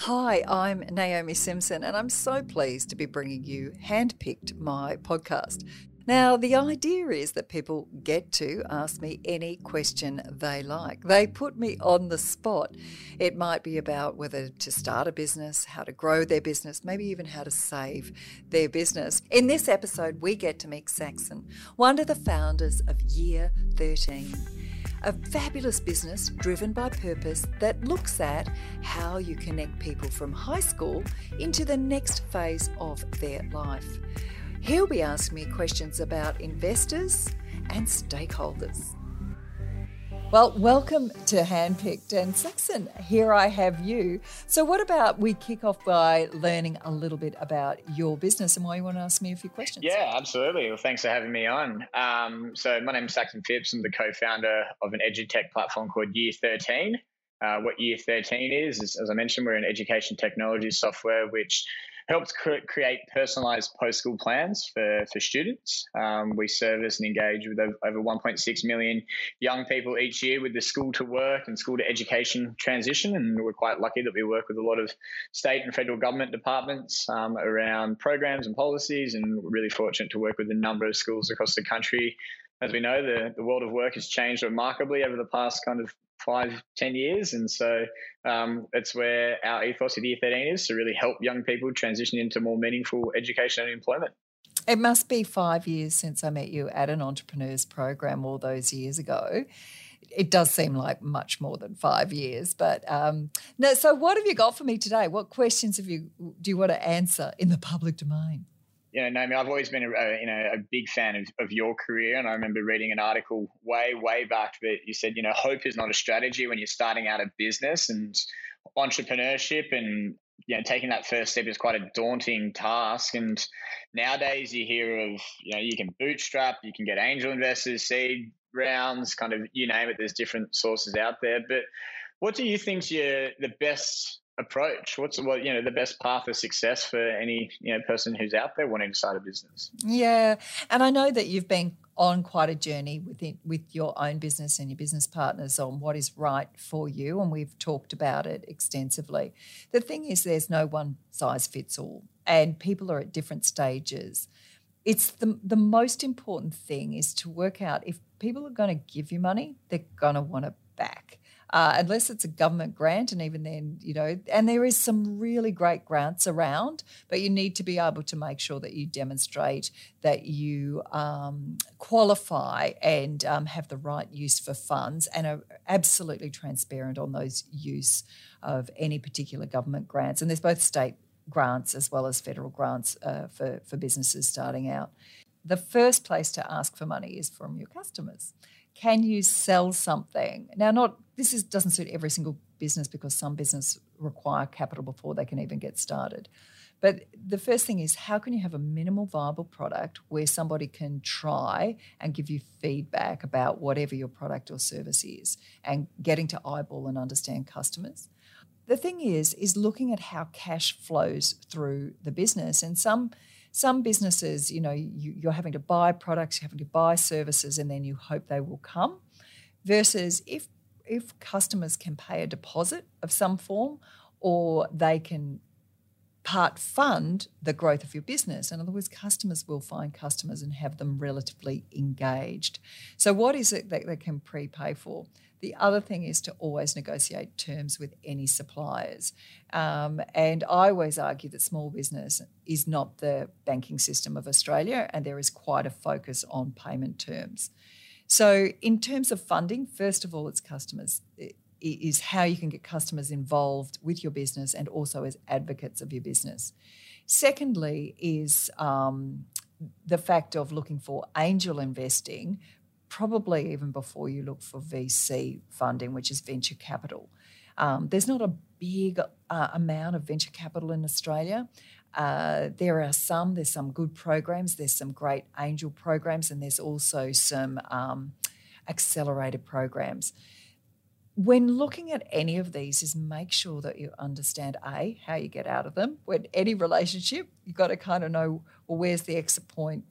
Hi, I'm Naomi Simpson, and I'm so pleased to be bringing you Handpicked My Podcast. Now, the idea is that people get to ask me any question they like. They put me on the spot. It might be about whether to start a business, how to grow their business, maybe even how to save their business. In this episode, we get to meet Saxon, one of the founders of Year 13, a fabulous business driven by purpose that looks at how you connect people from high school into the next phase of their life. He'll be asking me questions about investors and stakeholders. Well, welcome to Handpicked, and Saxon, here I have you. So what about we kick off by learning a little bit about your business and why you want to ask me a few questions? Yeah, absolutely. Well, thanks for having me on. So my name is Saxon Phipps. I'm the co-founder of an edutech platform called Year 13. What Year 13 is, as I mentioned, we're an education technology software which helps create personalised post-school plans for students. We service and engage with over 1.6 million young people each year with the school to work and school to education transition, and we're quite lucky that we work with a lot of state and federal government departments around programs and policies, and we're really fortunate to work with a number of schools across the country. As we know, the world of work has changed remarkably over the past kind of 5-10 years, and so that's where our ethos of Year 13 is, to really help young people transition into more meaningful education and employment. It must be 5 years since I met you at an entrepreneurs program all those years ago. It does seem like much more than 5 years, but no. So what have you got for me today? What questions do you want to answer in the public domain? You know, Naomi, I've always been a big fan of your career, and I remember reading an article way back that you said, you know, hope is not a strategy when you're starting out a business, and entrepreneurship and, you know, taking that first step is quite a daunting task. And nowadays you hear of, you know, you can bootstrap, you can get angel investors, seed rounds, kind of, you name it, there's different sources out there. But what do you think's the best approach? The best path of success for any, you know, person who's out there wanting to start a business? Yeah, and I know that you've been on quite a journey with your own business and your business partners on what is right for you, and we've talked about it extensively. The thing is, there's no one size fits all, and people are at different stages. It's the most important thing is to work out if people are going to give you money, they're going to want it back. Unless it's a government grant, and even then, you know, and there is some really great grants around, but you need to be able to make sure that you demonstrate that you qualify and have the right use for funds, and are absolutely transparent on those use of any particular government grants. And there's both state grants as well as federal grants for businesses starting out. The first place to ask for money is from your customers. Can you sell something? Now, doesn't suit every single business, because some businesses require capital before they can even get started. But the first thing is, how can you have a minimal viable product where somebody can try and give you feedback about whatever your product or service is, and getting to eyeball and understand customers? The thing is looking at how cash flows through the business. And some businesses, you know, you're having to buy products, you're having to buy services, and then you hope they will come, versus if customers can pay a deposit of some form, or they can part fund the growth of your business. In other words, customers will find customers and have them relatively engaged. So what is it that they can prepay for? The other thing is to always negotiate terms with any suppliers. And I always argue that small business is not the banking system of Australia, and there is quite a focus on payment terms. So in terms of funding, first of all, it's customers. It is how you can get customers involved with your business and also as advocates of your business. Secondly is the fact of looking for angel investing, probably even before you look for VC funding, which is venture capital. There's not a big amount of venture capital in Australia. There's some good programs, there's some great angel programs, and there's also some accelerator programs. When looking at any of these is make sure that you understand, A, how you get out of them. When any relationship, you've got to kind of know, well, where's the exit point?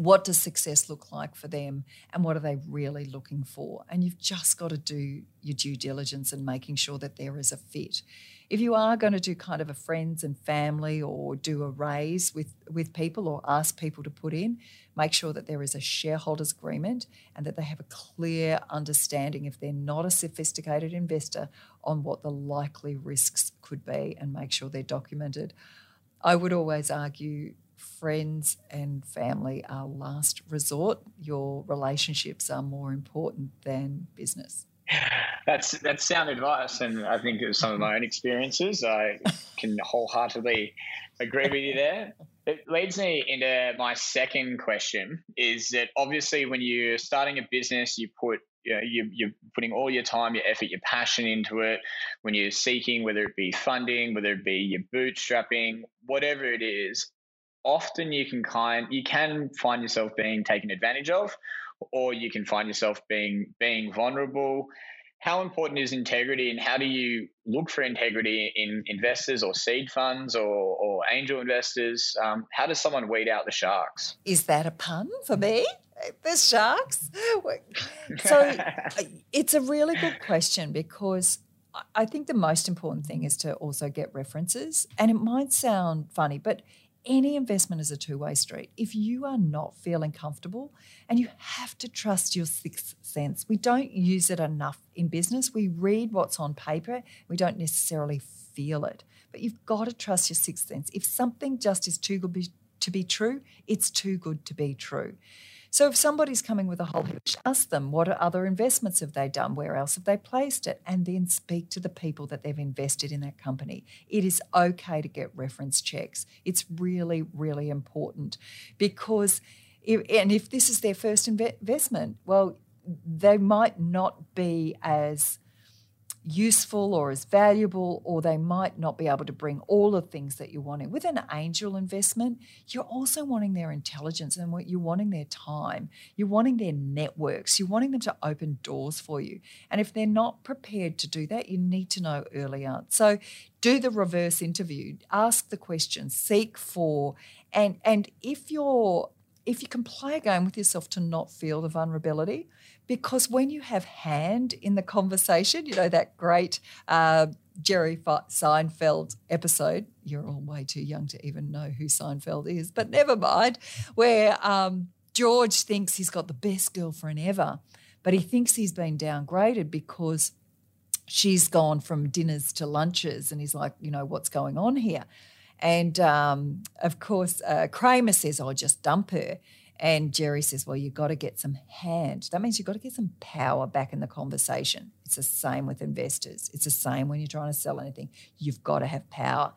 what does success look like for them and what are they really looking for? And you've just got to do your due diligence in making sure that there is a fit. If you are going to do kind of a friends and family or do a raise with people or ask people to put in, make sure that there is a shareholders agreement and that they have a clear understanding, if they're not a sophisticated investor, on what the likely risks could be and make sure they're documented. I would always argue friends and family are last resort. Your relationships are more important than business. That's sound advice, and I think it was some of my own experiences. I can wholeheartedly agree with you there. It leads me into my second question, is that obviously when you're starting a business, you're putting all your time, your effort, your passion into it. When you're seeking, whether it be funding, whether it be your bootstrapping, whatever it is, often you can find yourself being taken advantage of, or you can find yourself being vulnerable. How important is integrity, and how do you look for integrity in investors or seed funds or angel investors? How does someone weed out the sharks? Is that a pun for me? The sharks? So it's a really good question, because I think the most important thing is to also get references. And it might sound funny, but any investment is a two-way street. If you are not feeling comfortable, and you have to trust your sixth sense. We don't use it enough in business. We read what's on paper. We don't necessarily feel it. But you've got to trust your sixth sense. If something just is too good to be true, it's too good to be true. So if somebody's coming with a whole pitch, ask them, what other investments have they done? Where else have they placed it? And then speak to the people that they've invested in that company. It is okay to get reference checks. It's really, really important, because if this is their first investment, well, they might not be as useful or as valuable, or they might not be able to bring all the things that you're wanting. With an angel investment, you're also wanting their intelligence, and what you're wanting their time, you're wanting their networks, you're wanting them to open doors for you. And if they're not prepared to do that, you need to know early on. So do the reverse interview, ask the questions, seek for, and if you can play a game with yourself to not feel the vulnerability, because when you have hand in the conversation, you know, that great Jerry Seinfeld episode, you're all way too young to even know who Seinfeld is, but never mind, where George thinks he's got the best girlfriend ever, but he thinks he's been downgraded because she's gone from dinners to lunches, and he's like, you know, what's going on here? And, of course, Kramer says, "I'll just dump her." And Jerry says, well, you've got to get some hand. That means you've got to get some power back in the conversation. It's the same with investors. It's the same when you're trying to sell anything. You've got to have power.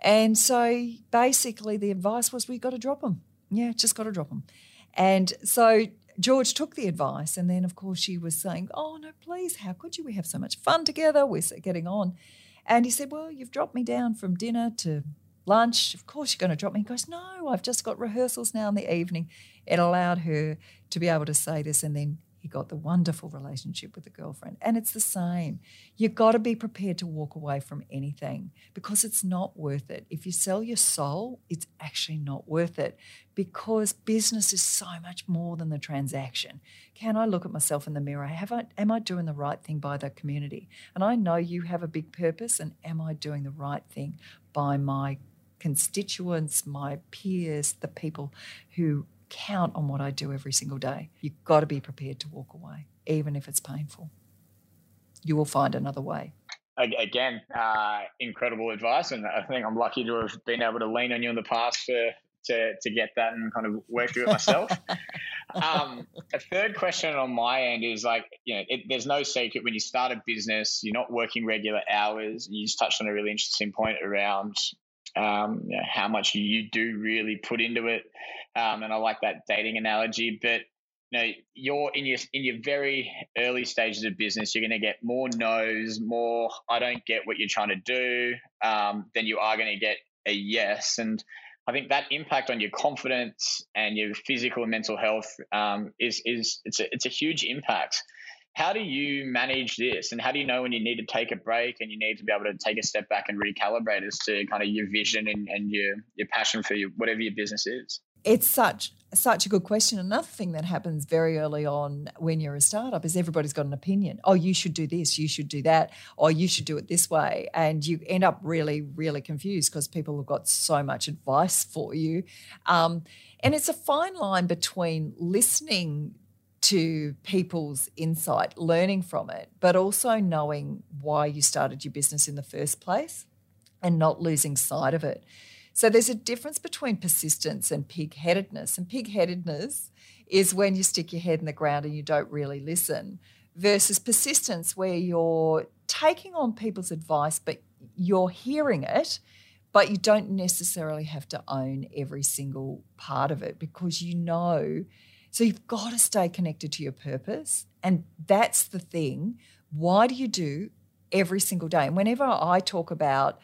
And so basically the advice was, we've got to drop them. Yeah, just got to drop them. And so George took the advice, and then, of course, she was saying, oh, no, please, how could you? We have so much fun together. We're getting on. And he said, well, you've dropped me down from dinner to lunch, of course you're going to drop me. He goes, no, I've just got rehearsals now in the evening. It allowed her to be able to say this, and then he got the wonderful relationship with the girlfriend. And it's the same. You've got to be prepared to walk away from anything, because it's not worth it. If you sell your soul, it's actually not worth it, because business is so much more than the transaction. Can I look at myself in the mirror? Am I doing the right thing by the community? And I know you have a big purpose, and am I doing the right thing by my constituents, my peers, the people who count on what I do every single day? You've got to be prepared to walk away, even if it's painful. You will find another way. Again, incredible advice, and I think I'm lucky to have been able to lean on you in the past to get that and kind of work through it myself. A third question on my end is, like, you know, there's no secret when you start a business, you're not working regular hours. You just touched on a really interesting point around you know, how much you do really put into it, and I like that dating analogy. But you know, you're in your very early stages of business, you're going to get more no's, more I don't get what you're trying to do, than you are going to get a yes. And I think that impact on your confidence and your physical and mental health is a huge impact. How do you manage this, and how do you know when you need to take a break and you need to be able to take a step back and recalibrate as to kind of your vision and your passion for whatever your business is? It's such such a good question. Another thing that happens very early on when you're a startup is everybody's got an opinion. Oh, you should do this, you should do that, or you should do it this way. And you end up really, really confused because people have got so much advice for you. And it's a fine line between listening to people's insight, learning from it, but also knowing why you started your business in the first place and not losing sight of it. So there's a difference between persistence and pig-headedness. And pig-headedness is when you stick your head in the ground and you don't really listen, versus persistence where you're taking on people's advice but you're hearing it, but you don't necessarily have to own every single part of it because you know. So you've got to stay connected to your purpose, and that's the thing. Why do you do every single day? And whenever I talk about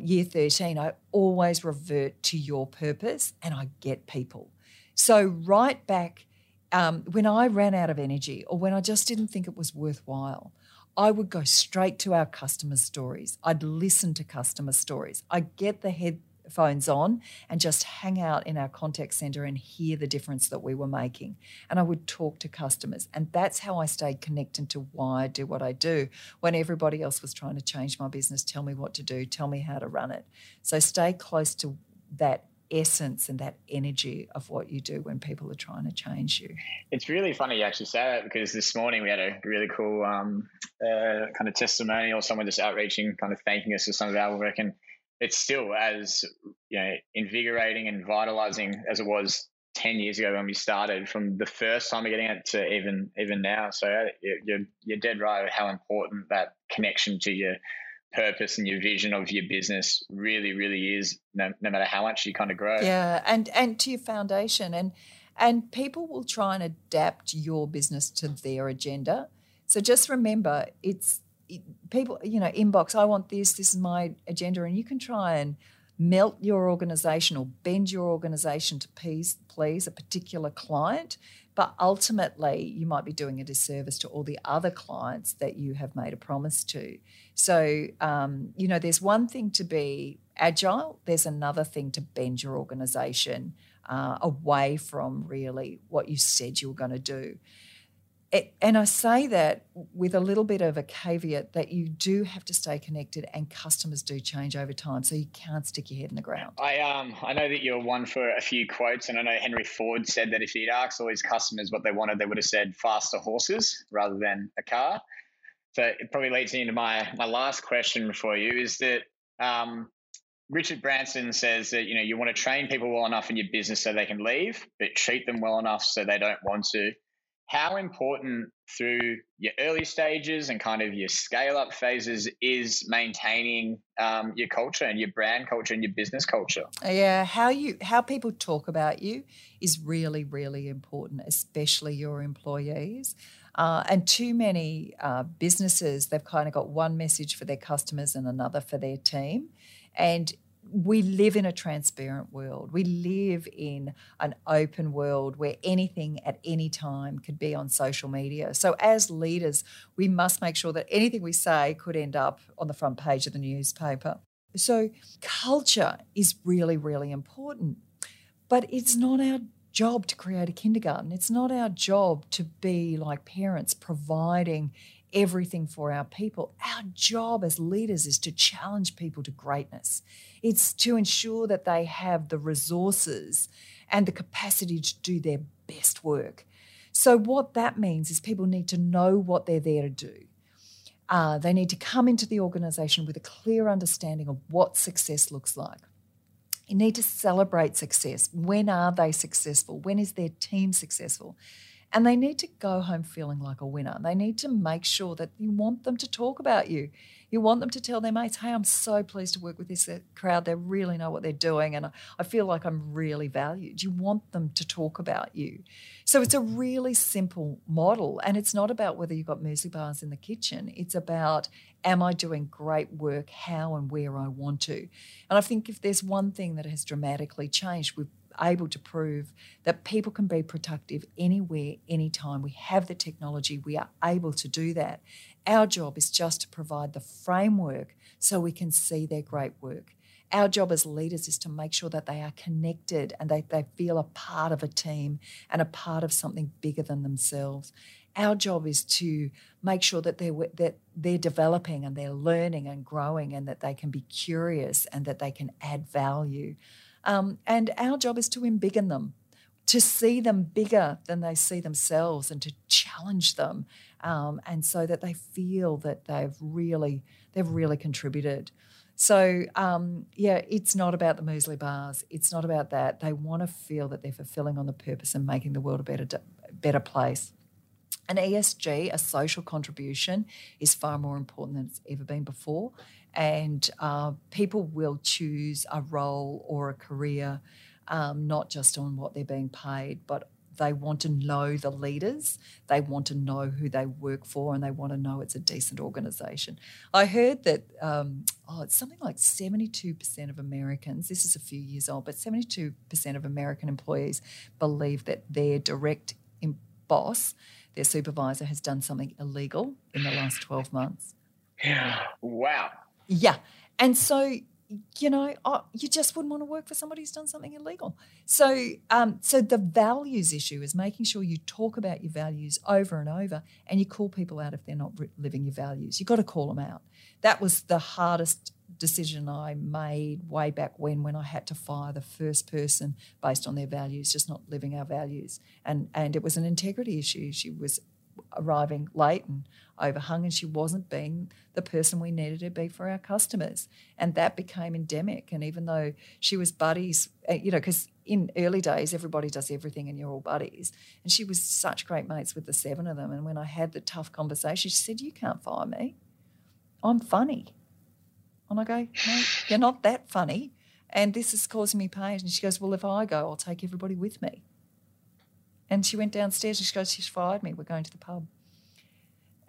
Year 13, I always revert to your purpose and I get people. So right back when I ran out of energy or when I just didn't think it was worthwhile, I would go straight to our customer stories. I'd listen to customer stories. I'd get the headphones on and just hang out in our contact centre and hear the difference that we were making. And I would talk to customers. And that's how I stayed connected to why I do what I do when everybody else was trying to change my business, tell me what to do, tell me how to run it. So stay close to that essence and that energy of what you do when people are trying to change you. It's really funny you actually say that, because this morning we had a really cool kind of testimonial, someone just outreaching, kind of thanking us for some of our work. And it's still as, you know, invigorating and vitalizing as it was 10 years ago when we started, from the first time we're getting it to even now. So you're dead right how important that connection to your purpose and your vision of your business really, really is, no matter how much you kind of grow. Yeah, and to your foundation. And people will try and adapt your business to their agenda. So just remember, it's people, you know, inbox, I want this, this is my agenda, and you can try and melt your organisation or bend your organisation to please a particular client, but ultimately you might be doing a disservice to all the other clients that you have made a promise to. So, you know, there's one thing to be agile, there's another thing to bend your organisation away from really what you said you were going to do. And I say that with a little bit of a caveat that you do have to stay connected, and customers do change over time, so you can't stick your head in the ground. I know that you're one for a few quotes, and I know Henry Ford said that if he'd asked all his customers what they wanted, they would have said faster horses rather than a car. So it probably leads me into my last question for you, is that Richard Branson says that, you know, you want to train people well enough in your business so they can leave, but treat them well enough so they don't want to. How important through your early stages and kind of your scale-up phases is maintaining your culture and your brand culture and your business culture? Yeah, how people talk about you is really, really important, especially your employees. And too many businesses, they've kind of got one message for their customers and another for their team. And we live in a transparent world. We live in an open world where anything at any time could be on social media. So as leaders, we must make sure that anything we say could end up on the front page of the newspaper. So culture is really, really important. But it's not our job to create a kindergarten. It's not our job to be like parents providing everything for our people. Our job as leaders is to challenge people to greatness. It's to ensure that they have the resources and the capacity to do their best work. So what that means is people need to know what they're there to do. They need to come into the organisation with a clear understanding of what success looks like. You need to celebrate success. When are they successful? When is their team successful? And they need to go home feeling like a winner. They need to make sure that you want them to talk about you. You want them to tell their mates, hey, I'm so pleased to work with this crowd. They really know what they're doing and I feel like I'm really valued. You want them to talk about you. So it's a really simple model, and it's not about whether you've got muesli bars in the kitchen. It's about, am I doing great work how and where I want to? And I think if there's one thing that has dramatically changed, we've able to prove that people can be productive anywhere, anytime. We have the technology. We are able to do that. Our job is just to provide the framework so we can see their great work. Our job as leaders is to make sure that they are connected and they feel a part of a team and a part of something bigger than themselves. Our job is to make sure that they're developing and they're learning and growing and that they can be curious and that they can add value. And our job is to embiggen them, to see them bigger than they see themselves and to challenge them, and so that they feel that they've really contributed. So, it's not about the muesli bars. It's not about that. They want to feel that they're fulfilling on the purpose and making the world a better place. An ESG, a social contribution, is far more important than it's ever been before, and people will choose a role or a career not just on what they're being paid, but they want to know the leaders, they want to know who they work for, and they want to know it's a decent organisation. I heard that it's something like 72% of Americans, this is a few years old, but 72% of American employees believe that their direct boss, their supervisor, has done something illegal in the last 12 months. Yeah. Wow. Yeah. And so, you just wouldn't want to work for somebody who's done something illegal. So so the values issue is making sure you talk about your values over and over, and you call people out if they're not living your values. You've got to call them out. That was the hardest decision I made way back when I had to fire the first person based on their values, just not living our values. And it was an integrity issue. She was arriving late and overhung, and she wasn't being the person we needed her to be for our customers. And that became endemic. And even though she was buddies, because in early days, everybody does everything and you're all buddies. And she was such great mates with the seven of them. And when I had the tough conversation, she said, "You can't fire me. I'm funny." And I go, "No, you're not that funny. And this is causing me pain." And she goes, "Well, if I go, I'll take everybody with me." And she went downstairs and she goes, "She's fired me. We're going to the pub."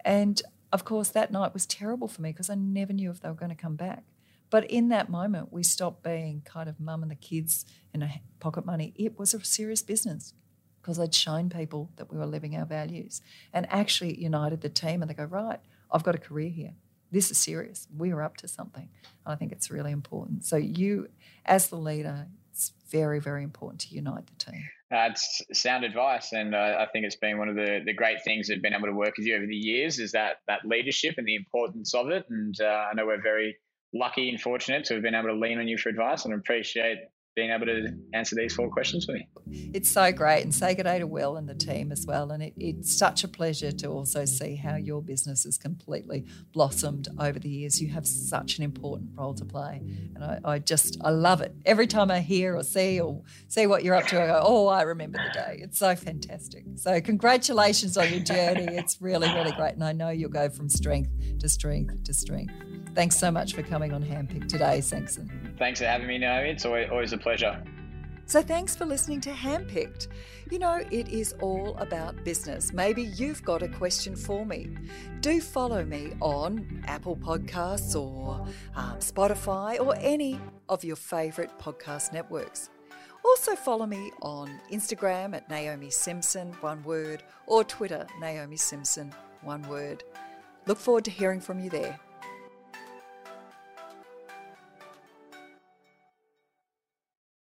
And, of course, that night was terrible for me because I never knew if they were going to come back. But in that moment, we stopped being kind of mum and the kids and a pocket money. It was a serious business because I'd shown people that we were living our values, and actually it united the team. And they go, "Right, I've got a career here. This is serious. We're up to something." And I think it's really important. So you, as the leader, it's very, very important to unite the team. That's sound advice. And I think it's been one of the great things I've been able to work with you over the years is that leadership and the importance of it. And I know we're very lucky and fortunate to have been able to lean on you for advice, and appreciate being able to answer these four questions for me. It's so great, and say good day to Will and the team as well. And it's such a pleasure to also see how your business has completely blossomed over the years. You have such an important role to play, and I love it. Every time I hear or see what you're up to, I go, "Oh, I remember the day." It's so fantastic. So congratulations on your journey. It's really, really great, and I know you'll go from strength to strength to strength. Thanks so much for coming on Handpicked today, Saxon. Thanks for having me, Naomi. It's always a pleasure. So thanks for listening to Handpicked. It is all about business. Maybe you've got a question for me. Do follow me on Apple Podcasts or Spotify or any of your favourite podcast networks. Also follow me on Instagram at Naomi Simpson, one word, or Twitter, Naomi Simpson, one word. Look forward to hearing from you there.